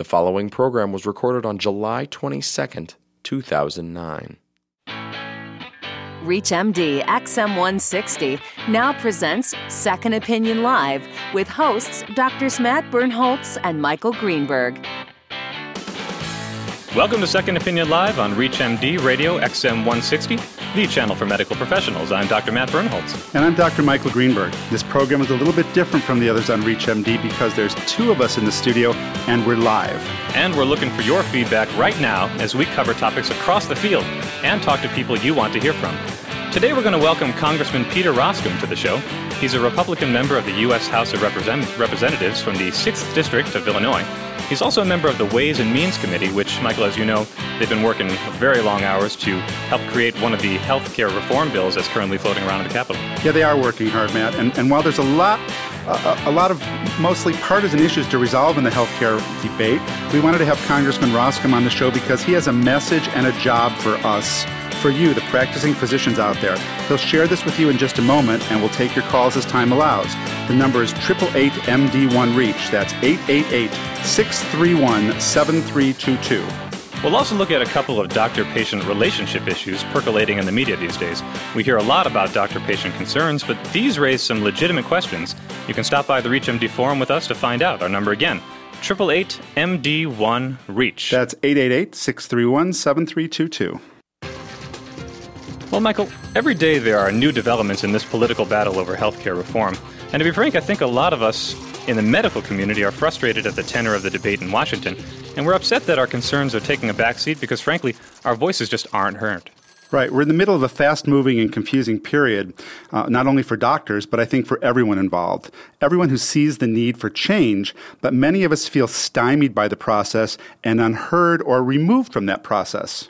The following program was recorded on July 22, 2009. ReachMD XM160 now presents Second Opinion Live with hosts Drs. Matt Bernholtz and Michael Greenberg. Welcome to Second Opinion Live on ReachMD Radio XM160, the channel for medical professionals. I'm Dr. Matt Bernholtz. And I'm Dr. Michael Greenberg. This program is a little bit different from the others on ReachMD because there's two of us in the studio and we're live. And we're looking for your feedback right now as we cover topics across the field and talk to people you want to hear from. Today we're going to welcome Congressman Peter Roskam to the show. He's a Republican member of the U.S. House of Representatives from the 6th District of Illinois. He's also a member of the Ways and Means Committee, which, Michael, as you know, they've been working very long hours to help create one of the health care reform bills that's currently floating around in the Capitol. Yeah, they are working hard, Matt. And while there's a lot of mostly partisan issues to resolve in the health care debate, we wanted to have Congressman Roskam on the show because he has a message and a job for us, for you, the practicing physicians out there. He'll share this with you in just a moment, and we'll take your calls as time allows. The number is 888-MD1-REACH. That's 888-631-7322. We'll also look at a couple of doctor-patient relationship issues percolating in the media these days. We hear a lot about doctor-patient concerns, but these raise some legitimate questions. You can stop by the ReachMD forum with us to find out. Our number again, 888-MD1-REACH. That's 888-631-7322. Well, Michael, every day there are new developments in this political battle over healthcare reform. And to be frank, I think a lot of us in the medical community are frustrated at the tenor of the debate in Washington. And we're upset that our concerns are taking a backseat because, frankly, our voices just aren't heard. Right. We're in the middle of a fast-moving and confusing period, not only for doctors, but I think for everyone involved. Everyone who sees the need for change, but many of us feel stymied by the process and unheard or removed from that process.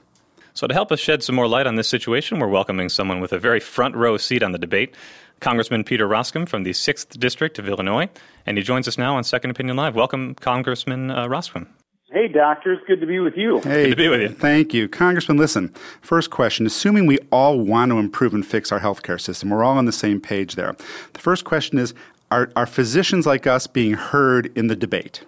So to help us shed some more light on this situation, we're welcoming someone with a very front-row seat on the debate, Congressman Peter Roskam from the 6th District of Illinois, and he joins us now on Second Opinion Live. Welcome, Congressman Roskam. Hey, doctors. Good to be with you. Hey, good to be with you. Thank you. Congressman, listen, first question, assuming we all want to improve and fix our health care system, we're all on the same page there. The first question is, are physicians like us being heard in the debate?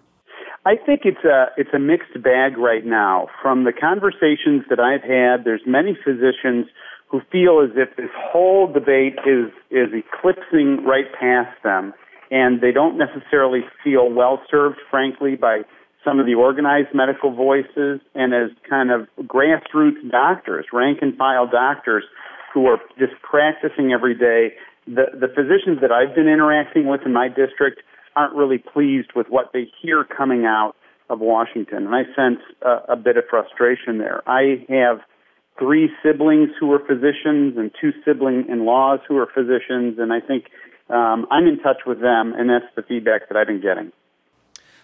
I think it's a mixed bag right now. From the conversations that I've had, there's many physicians who feel as if this whole debate is eclipsing right past them, and they don't necessarily feel well served, frankly, by some of the organized medical voices, and as kind of grassroots doctors, rank and file doctors who are just practicing every day. The physicians that I've been interacting with in my district aren't really pleased with what they hear coming out of Washington. And I sense a bit of frustration there. I have three siblings who are physicians and two sibling-in-laws who are physicians, and I think I'm in touch with them, and that's the feedback that I've been getting.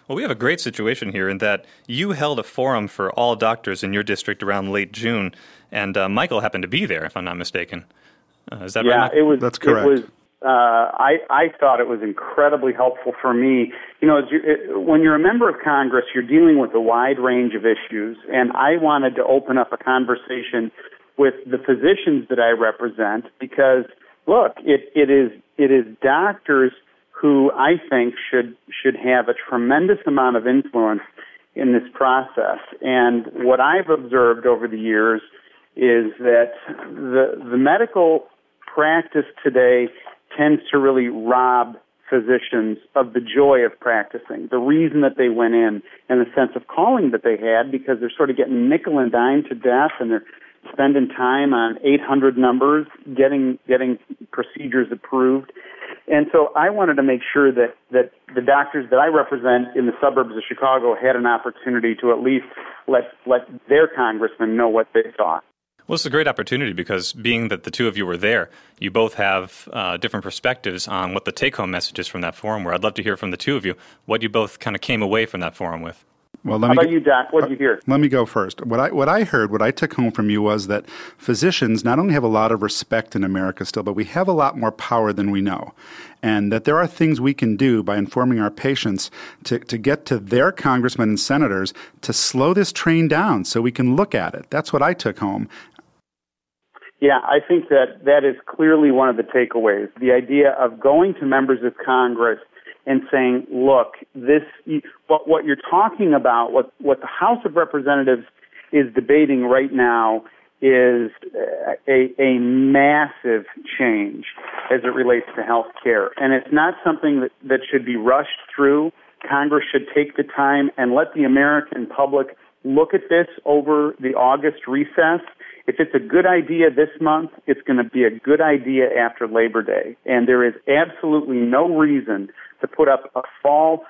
Well, we have a great situation here in that you held a forum for all doctors in your district around late June, and Michael happened to be there, if I'm not mistaken. Is that right? Yeah, that's correct. I thought it was incredibly helpful for me. You know, when you're a member of Congress, you're dealing with a wide range of issues, and I wanted to open up a conversation with the physicians that I represent because, look, it is doctors who I think should have a tremendous amount of influence in this process. And what I've observed over the years is that the medical practice today tends to really rob physicians of the joy of practicing, the reason that they went in, and the sense of calling that they had, because they're sort of getting nickel and dime to death, and they're spending time on 800 numbers, getting procedures approved. And so I wanted to make sure that the doctors that I represent in the suburbs of Chicago had an opportunity to at least let their congressmen know what they thought. Well, it's a great opportunity because being that the two of you were there, you both have different perspectives on what the take-home messages from that forum were. I'd love to hear from the two of you what you both kind of came away from that forum with. Well, how about you, Doc? What did you hear? Let me go first. What I heard, what I took home from you was that physicians not only have a lot of respect in America still, but we have a lot more power than we know, and that there are things we can do by informing our patients to get to their congressmen and senators to slow this train down so we can look at it. That's what I took home. Yeah, I think that is clearly one of the takeaways, the idea of going to members of Congress and saying, look, what you're talking about, what the House of Representatives is debating right now is a massive change as it relates to health care. And it's not something that should be rushed through. Congress should take the time and let the American public look at this over the August recess. If it's a good idea this month, it's going to be a good idea after Labor Day. And there is absolutely no reason to put up a false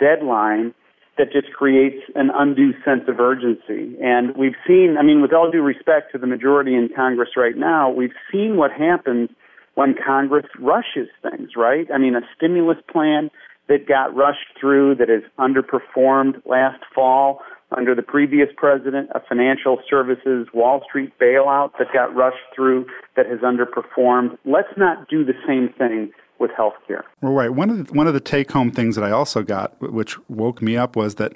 deadline that just creates an undue sense of urgency. And we've seen, I mean, with all due respect to the majority in Congress right now, we've seen what happens when Congress rushes things, right? I mean, a stimulus plan that got rushed through that has underperformed last fall under the previous president, a financial services Wall Street bailout that got rushed through that has underperformed. Let's not do the same thing with healthcare. Well, right. One of the take-home things that I also got, which woke me up, was that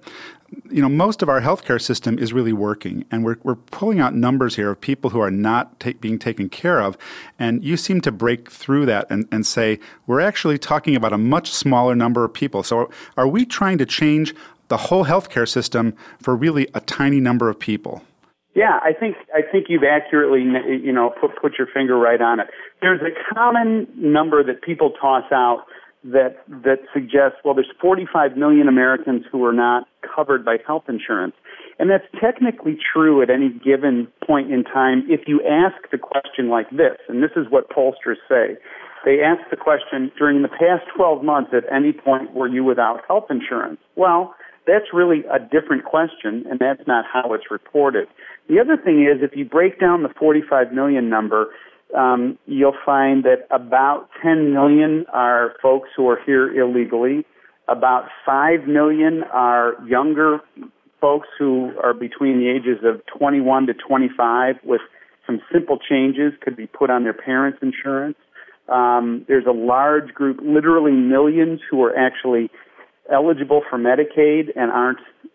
most of our healthcare system is really working, and we're pulling out numbers here of people who are not being taken care of, and you seem to break through that and say we're actually talking about a much smaller number of people. So are we trying to change the whole healthcare system for really a tiny number of people? Yeah, I think you've accurately, put your finger right on it. There's a common number that people toss out that suggests, well, there's 45 million Americans who are not covered by health insurance. And that's technically true at any given point in time if you ask the question like this, and this is what pollsters say. They ask the question, during the past 12 months, at any point were you without health insurance? Well, that's really a different question, and that's not how it's reported. The other thing is, if you break down the 45 million number, you'll find that about 10 million are folks who are here illegally. About 5 million are younger folks who are between the ages of 21 to 25 with some simple changes, could be put on their parents' insurance. There's a large group, literally millions, who are actually eligible for Medicaid and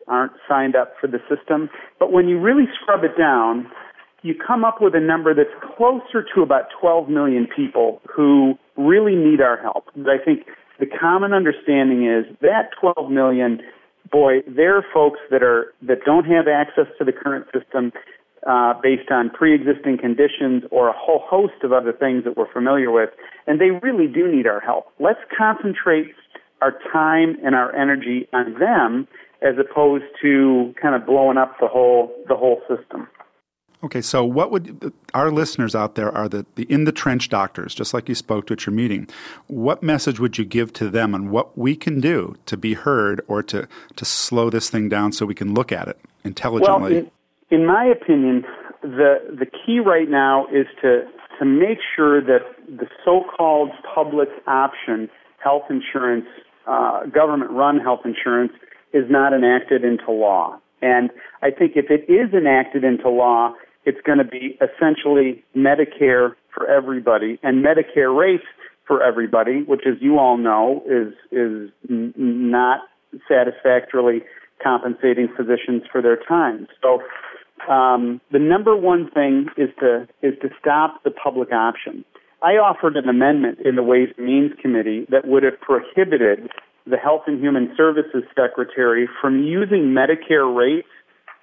aren't signed up for the system. But when you really scrub it down, you come up with a number that's closer to about 12 million people who really need our help. I think the common understanding is that 12 million, boy, they're folks that don't have access to the current system based on pre-existing conditions or a whole host of other things that we're familiar with, and they really do need our help. Let's concentrate our time and our energy on them as opposed to kind of blowing up the whole system. Okay, so what would our listeners out there are the in-the-trench doctors, just like you spoke to at your meeting, what message would you give to them on what we can do to be heard or to slow this thing down so we can look at it intelligently? Well, in my opinion, the key right now is to make sure that the so-called public option health insurance, government-run health insurance, is not enacted into law. And I think if it is enacted into law, it's going to be essentially Medicare for everybody, and Medicare rates for everybody, which, as you all know, is not satisfactorily compensating physicians for their time. So the number one thing is to stop the public option. I offered an amendment in the Ways and Means Committee that would have prohibited the Health and Human Services Secretary from using Medicare rates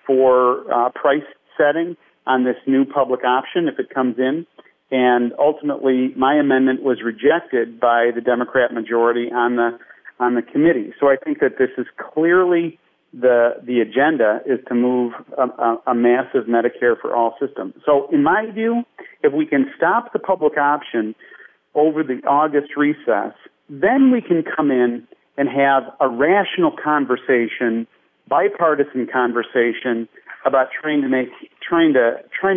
for price setting on this new public option if it comes in. And ultimately, my amendment was rejected by the Democrat majority on the committee. So I think that this is clearly the agenda is to move a massive Medicare for all system. So in my view, if we can stop the public option over the August recess, then we can come in and have a rational conversation, bipartisan conversation about trying to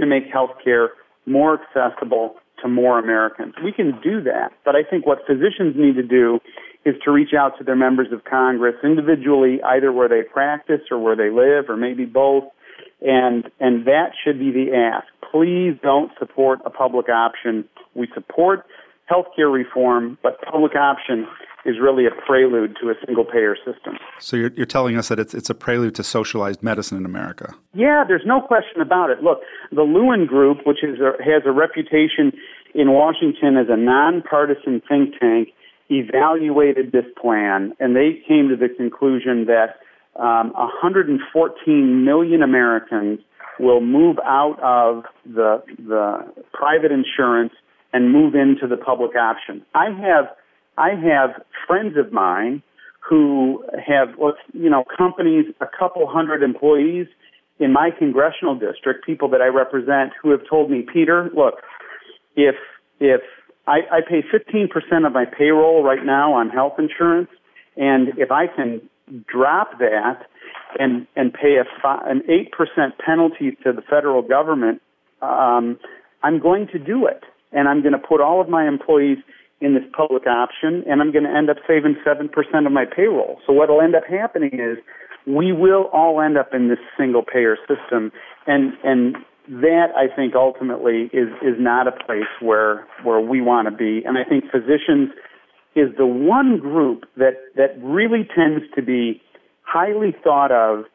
make healthcare more accessible to more Americans. We can do that, but I think what physicians need to do is to reach out to their members of Congress individually, either where they practice or where they live, or maybe both, and that should be the ask. Please don't support a public option. We support healthcare reform, but public option is really a prelude to a single-payer system. So you're telling us that it's a prelude to socialized medicine in America? Yeah, there's no question about it. Look, the Lewin Group, which has a reputation in Washington as a nonpartisan think tank, evaluated this plan, and they came to the conclusion that 114 million Americans will move out of the private insurance and move into the public option. I have friends of mine who have, companies, a couple hundred employees in my congressional district, people that I represent, who have told me, Peter, look, if I pay 15% of my payroll right now on health insurance, and if I can drop that and pay an 8% penalty to the federal government, I'm going to do it. And I'm going to put all of my employees in this public option, and I'm going to end up saving 7% of my payroll. So what will end up happening is we will all end up in this single-payer system, and that, I think, ultimately is not a place where we want to be. And I think physicians is the one group that really tends to be highly thought of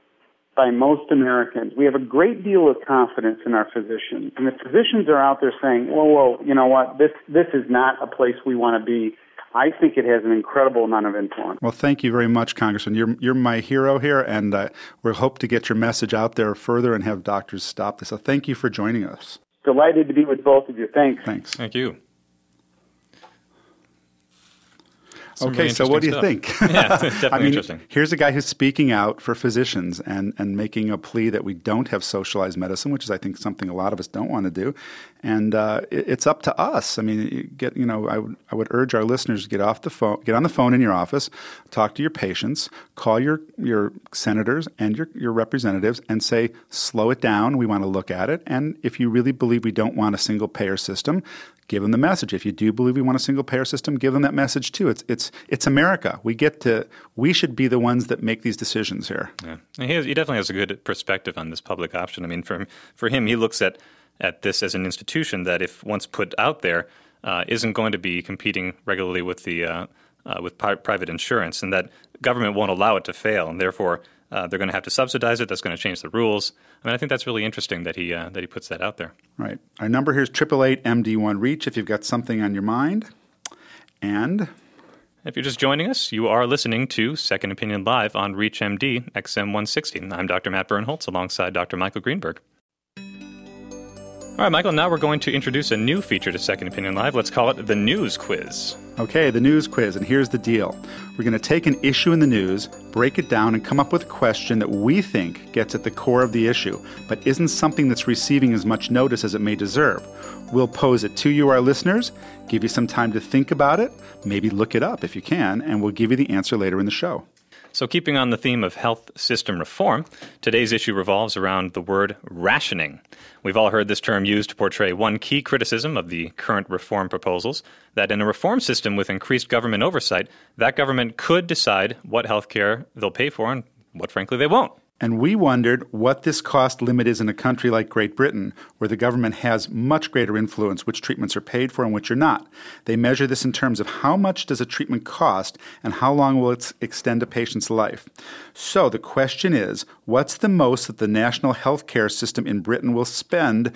by most Americans. We have a great deal of confidence in our physicians. And if physicians are out there saying, whoa, you know what, this is not a place we want to be, I think it has an incredible amount of influence. Well, thank you very much, Congressman. You're my hero here, and we hope to get your message out there further and have doctors stop this. So thank you for joining us. Delighted to be with both of you. Thanks. Thank you. Okay, so what do you think? Yeah, it's definitely interesting. Here's a guy who's speaking out for physicians and making a plea that we don't have socialized medicine, which is, I think, something a lot of us don't want to do. And it's up to us. I mean, I would urge our listeners to get on the phone in your office, talk to your patients, call your senators and your representatives and say, slow it down. We want to look at it. And if you really believe we don't want a single-payer system, give them the message. If you do believe we want a single-payer system, give them that message too. It's America. We should be the ones that make these decisions here. Yeah, and he definitely has a good perspective on this public option. I mean, for him, he looks at this as an institution that, if once put out there, isn't going to be competing regularly with the private insurance, and that government won't allow it to fail, and therefore they're going to have to subsidize it. That's going to change the rules. I mean, I think that's really interesting that he puts that out there. Right. Our number here is 888-MD1-REACH if you've got something on your mind. And if you're just joining us, you are listening to Second Opinion Live on ReachMD XM 160. I'm Dr. Matt Bernholtz alongside Dr. Michael Greenberg. All right, Michael, now we're going to introduce a new feature to Second Opinion Live. Let's call it the News Quiz. Okay, the News Quiz, and here's the deal. We're going to take an issue in the news, break it down, and come up with a question that we think gets at the core of the issue, but isn't something that's receiving as much notice as it may deserve. We'll pose it to you, our listeners, give you some time to think about it, maybe look it up if you can, and we'll give you the answer later in the show. So keeping on the theme of health system reform, today's issue revolves around the word rationing. We've all heard this term used to portray one key criticism of the current reform proposals, that in a reform system with increased government oversight, that government could decide what health care they'll pay for and what, frankly, they won't. And we wondered what this cost limit is in a country like Great Britain, where the government has much greater influence which treatments are paid for and which are not. They measure this in terms of how much does a treatment cost and how long will it extend a patient's life. So the question is, what's the most that the national health care system in Britain will spend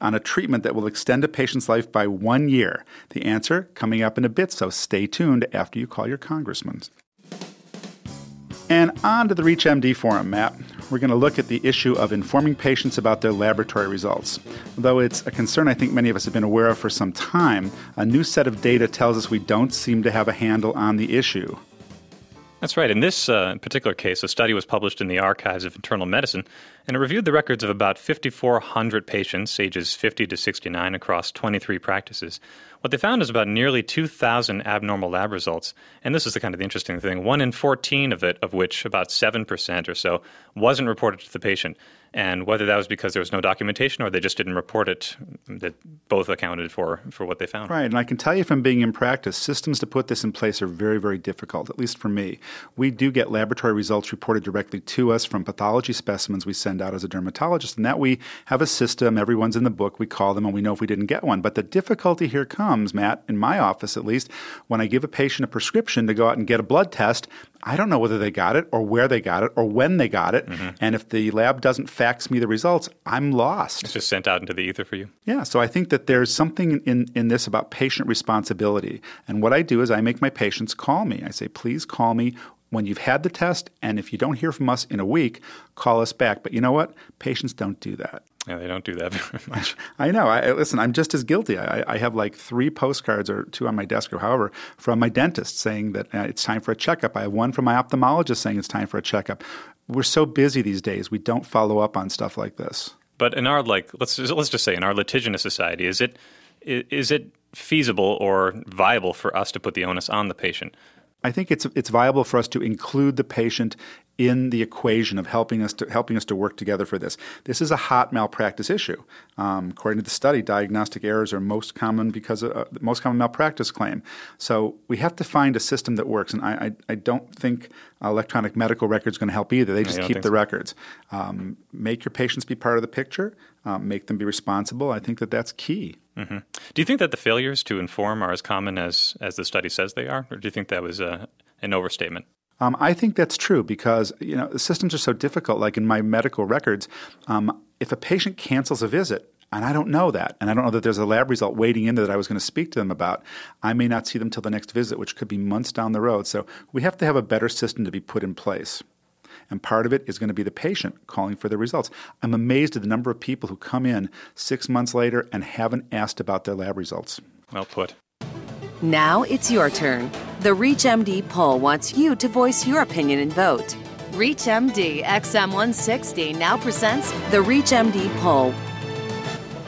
on a treatment that will extend a patient's life by 1 year? The answer coming up in a bit, so stay tuned after you call your congressman. And on to the ReachMD Forum, Matt. We're going to look at the issue of informing patients about their laboratory results. Though it's a concern I think many of us have been aware of for some time, a new set of data tells us we don't seem to have a handle on the issue. That's right. In this particular case, a study was published in the Archives of Internal Medicine, and it reviewed the records of about 5,400 patients ages 50 to 69 across 23 practices. What they found is about nearly 2,000 abnormal lab results, and this is the kind of the interesting thing. 1 in 14 of which about 7% or so, wasn't reported to the patient. And whether that was because there was no documentation or they just didn't report it, that both accounted for what they found. Right. And I can tell you from being in practice, systems to put this in place are very, very difficult, at least for me. We do get laboratory results reported directly to us from pathology specimens we send out as a dermatologist, and that we have a system. Everyone's in the book. We call them, and we know if we didn't get one. But the difficulty here comes, Matt, in my office at least, when I give a patient a prescription to go out and get a blood test, I don't know whether they got it or where they got it or when they got it. Mm-hmm. And if the lab doesn't fax me the results, I'm lost. It's just sent out into the ether for you. Yeah. So I think that there's something in this about patient responsibility. And what I do is I make my patients call me. I say, please call me when you've had the test. And if you don't hear from us in a week, call us back. But you know what? Patients don't do that. Yeah, they don't do that very much. I know. Listen, I'm just as guilty. I have like 3 postcards or 2 on my desk or however from my dentist saying that it's time for a checkup. I have one from my ophthalmologist saying it's time for a checkup. We're so busy these days. We don't follow up on stuff like this. But in our let's just say in our litigious society, is it feasible or viable for us to put the onus on the patient? I think it's viable for us to include the patient in the equation of helping us to work together for this. This is a hot malpractice issue. According to the study, diagnostic errors are most common because of the most common malpractice claim. So we have to find a system that works, and I don't think electronic medical records are going to help either. They just keep the records. Make your patients be part of the picture. Make them be responsible. I think that that's key. Mm-hmm. Do you think that the failures to inform are as common as the study says they are, or do you think that was an overstatement? I think that's true because, you know, the systems are so difficult. Like in my medical records, if a patient cancels a visit and I don't know that, and I don't know that there's a lab result waiting in there that I was going to speak to them about, I may not see them till the next visit, which could be months down the road. So we have to have a better system to be put in place. And part of it is going to be the patient calling for the results. I'm amazed at the number of people who come in 6 months later and haven't asked about their lab results. Well put. Now it's your turn. The ReachMD poll wants you to voice your opinion and vote. ReachMD XM160 now presents the ReachMD poll.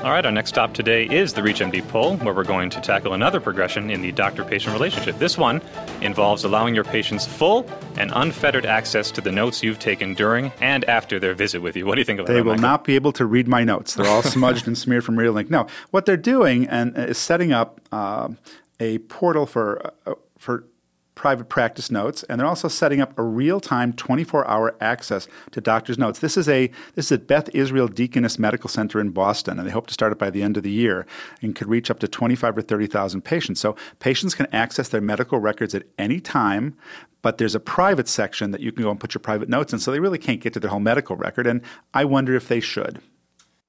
All right, our next stop today is the ReachMD poll, where we're going to tackle another progression in the doctor-patient relationship. This one involves allowing your patients full and unfettered access to the notes you've taken during and after their visit with you. What do you think about that? They will not be able to read my notes. They're all smudged and smeared from ReachMD. No, what they're doing is setting up a portal for private practice notes, and they're also setting up a real-time 24-hour access to doctors' notes. This is at Beth Israel Deaconess Medical Center in Boston, and they hope to start it by the end of the year and could reach up to 25,000 or 30,000 patients. So patients can access their medical records at any time, but there's a private section that you can go and put your private notes in, so they really can't get to their whole medical record, and I wonder if they should.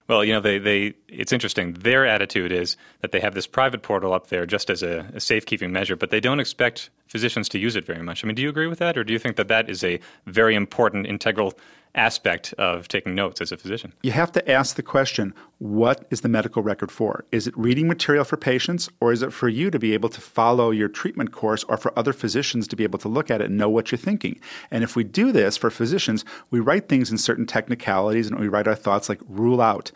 Well, you know, it's interesting. Their attitude is that they have this private portal up there just as a safekeeping measure, but they don't expect physicians to use it very much. I mean, do you agree with that, or do you think that that is a very important, integral aspect of taking notes as a physician? You have to ask the question, what is the medical record for? Is it reading material for patients, or is it for you to be able to follow your treatment course or for other physicians to be able to look at it and know what you're thinking? And if we do this for physicians, we write things in certain technicalities and we write our thoughts like rule out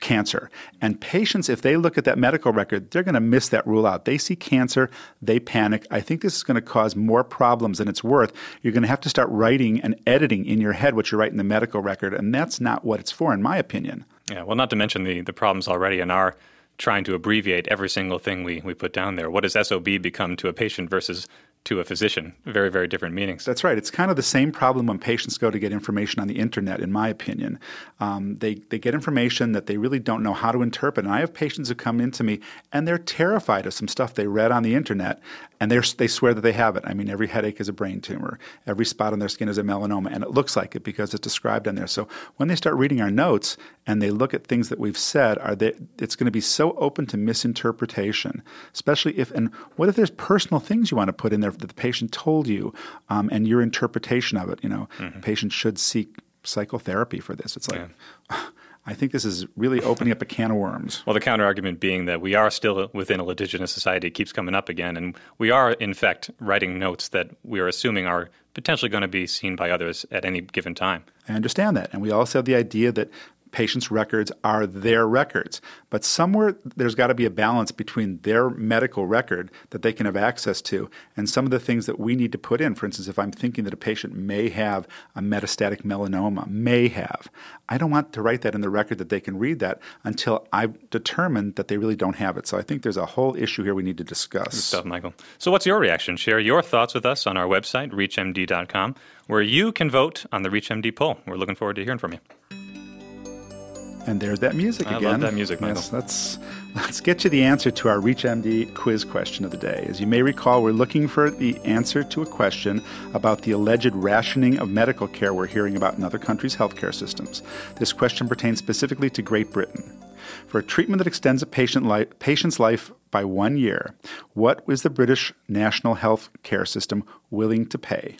cancer. And patients, if they look at that medical record, they're going to miss that rule out. They see cancer, they panic. I think this is going to cause more problems than it's worth. You're going to have to start writing and editing in your head what you write in the medical record, and that's not what it's for, in my opinion. Yeah, well, not to mention the problems already in our trying to abbreviate every single thing we put down there. What does SOB become to a patient versus to a physician? Very, very different meanings. That's right. It's kind of the same problem when patients go to get information on the internet, in my opinion. They get information that they really don't know how to interpret. And I have patients who come into me, and they're terrified of some stuff they read on the internet, and they swear that they have it. I mean, every headache is a brain tumor. Every spot on their skin is a melanoma, and it looks like it because it's described on there. So when they start reading our notes and they look at things that we've said, it's going to be so open to misinterpretation, especially if – and what if there's personal things you want to put in there that the patient told you and your interpretation of it, you know, mm-hmm. Patients should seek psychotherapy for this. It's like, yeah. I think this is really opening up a can of worms. Well, the counter-argument being that we are still within a litigious society. It keeps coming up again, and we are, in fact, writing notes that we are assuming are potentially going to be seen by others at any given time. I understand that, and we also have the idea that patients' records are their records. But somewhere there's got to be a balance between their medical record that they can have access to and some of the things that we need to put in. For instance, if I'm thinking that a patient may have a metastatic melanoma, I don't want to write that in the record that they can read that until I've determined that they really don't have it. So I think there's a whole issue here we need to discuss. Good stuff, Michael. So what's your reaction? Share your thoughts with us on our website, ReachMD.com, where you can vote on the ReachMD poll. We're looking forward to hearing from you. And there's that music again. I love that music, Michael. Yes, let's get you the answer to our ReachMD quiz question of the day. As you may recall, we're looking for the answer to a question about the alleged rationing of medical care we're hearing about in other countries' healthcare systems. This question pertains specifically to Great Britain. For a treatment that extends a patient's life by 1 year, what is the British national health care system willing to pay?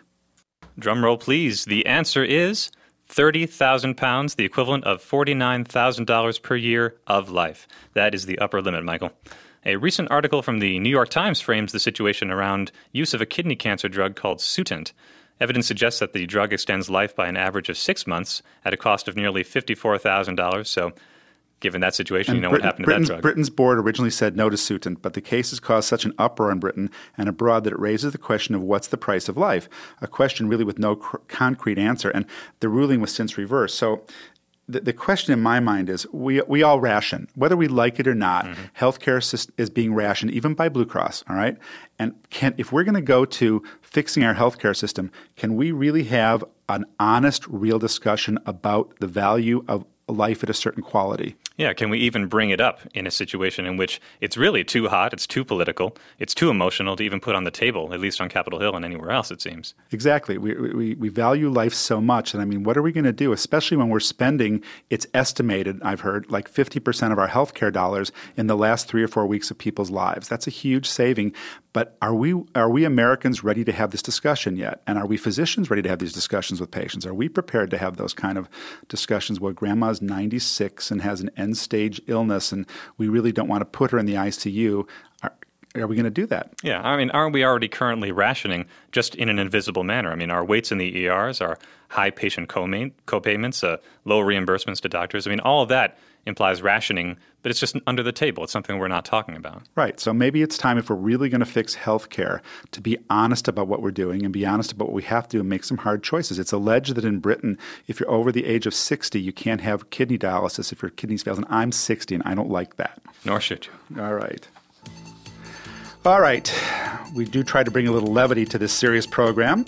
Drum roll, please. The answer is £30,000, the equivalent of $49,000 per year of life. That is the upper limit, Michael. A recent article from the New York Times frames the situation around use of a kidney cancer drug called Sutent. Evidence suggests that the drug extends life by an average of 6 months at a cost of nearly $54,000, so given that situation, you know what happened to that drug. Britain's board originally said no to Sutent, but the case has caused such an uproar in Britain and abroad that it raises the question of what's the price of life, a question really with no concrete answer, and the ruling was since reversed. So the question in my mind is we all ration. Whether we like it or not, healthcare is being rationed even by Blue Cross, all right? And if we're going to go to fixing our healthcare system, can we really have an honest, real discussion about the value of life at a certain quality? Yeah, can we even bring it up in a situation in which it's really too hot, it's too political, it's too emotional to even put on the table, at least on Capitol Hill and anywhere else, it seems. Exactly. We value life so much. And I mean, what are we going to do, especially when we're spending, it's estimated, I've heard, like 50% of our healthcare dollars in the last 3 or 4 weeks of people's lives. That's a huge saving. But are we Americans ready to have this discussion yet? And are we physicians ready to have these discussions with patients? Are we prepared to have those kind of discussions where grandma's 96 and has an end-stage illness and we really don't want to put her in the ICU? Are we going to do that? Yeah. I mean, aren't we already currently rationing just in an invisible manner? I mean, our waits in the ERs, our high patient copayments, low reimbursements to doctors. I mean, all of that implies rationing, but it's just under the table. It's something we're not talking about. Right. So maybe it's time, if we're really going to fix healthcare, to be honest about what we're doing and be honest about what we have to do and make some hard choices. It's alleged that in Britain, if you're over the age of 60, you can't have kidney dialysis if your kidneys fail. And I'm 60 and I don't like that. Nor should you. All right. All right. We do try to bring a little levity to this serious program.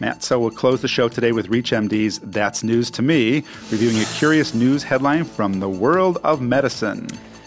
Matt, so we'll close the show today with ReachMD's That's News to Me, reviewing a curious news headline from the world of medicine.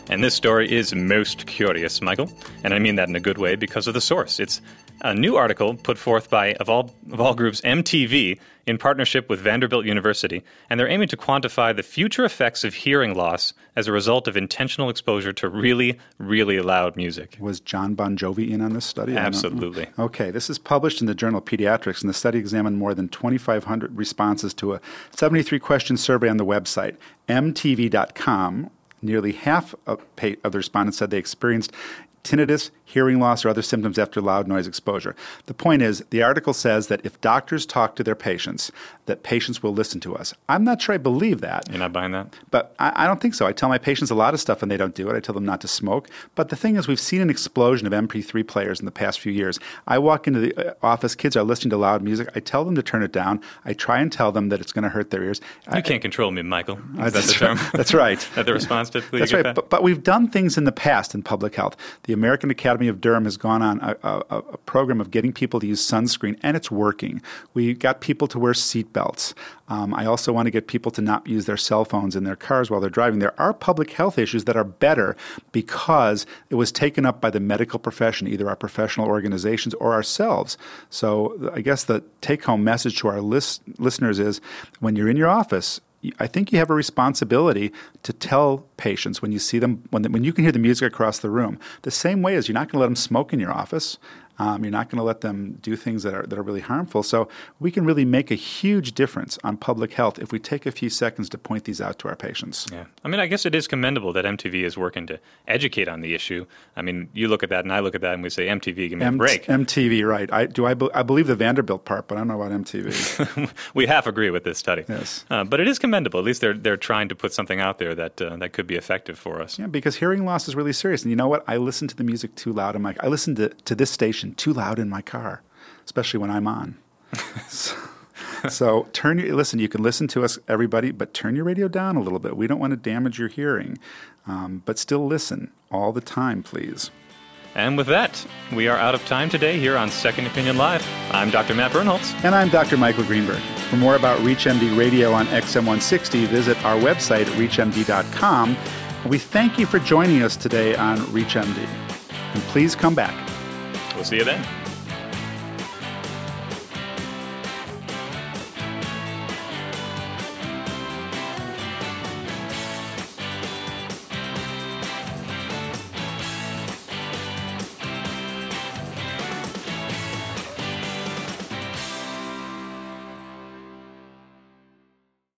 And this story is most curious, Michael. And I mean that in a good way because of the source. It's a new article put forth by, of all groups, MTV in partnership with Vanderbilt University. And they're aiming to quantify the future effects of hearing loss as a result of intentional exposure to really, really loud music. Was John Bon Jovi in on this study? Absolutely. Okay, this is published in the journal Pediatrics, and the study examined more than 2,500 responses to a 73-question survey on the website, mtv.com. Nearly half of the respondents said they experienced tinnitus, hearing loss, or other symptoms after loud noise exposure. The point is, the article says that if doctors talk to their patients, that patients will listen to us. I'm not sure I believe that. You're not buying that? But I don't think so. I tell my patients a lot of stuff and they don't do it. I tell them not to smoke. But the thing is, we've seen an explosion of MP3 players in the past few years. I walk into the office, kids are listening to loud music. I tell them to turn it down. I try and tell them that it's going to hurt their ears. You can't control me, Michael. Is that the term? That's right. That the response typically? That's right. That? But we've done things in the past in public health. The American Academy of Durham has gone on a program of getting people to use sunscreen, and it's working. We got people to wear seatbelts. I also want to get people to not use their cell phones in their cars while they're driving. There are public health issues that are better because it was taken up by the medical profession, either our professional organizations or ourselves. So I guess the take-home message to our listeners is, when you're in your office, I think you have a responsibility to tell patients when you see them, when you can hear the music across the room, the same way as you're not going to let them smoke in your office. You're not going to let them do things that are really harmful. So we can really make a huge difference on public health if we take a few seconds to point these out to our patients. Yeah. I mean, I guess it is commendable that MTV is working to educate on the issue. I mean, you look at that and I look at that and we say, MTV, give me a break. MTV, right. I believe the Vanderbilt part, but I don't know about MTV. We half agree with this study. Yes. But it is commendable. At least they're trying to put something out there that could be effective for us. Yeah, because hearing loss is really serious. And you know what? I listen to the music too loud. I listen to this station too loud in my car, especially when I'm on. So listen, you can listen to us, everybody, but turn your radio down a little bit. We don't want to damage your hearing, but still listen all the time, please. And with that, we are out of time today here on Second Opinion Live. I'm Dr. Matt Bernholtz. And I'm Dr. Michael Greenberg. For more about ReachMD Radio on XM160, visit our website at reachmd.com. We thank you for joining us today on ReachMD. And please come back. We'll see you then.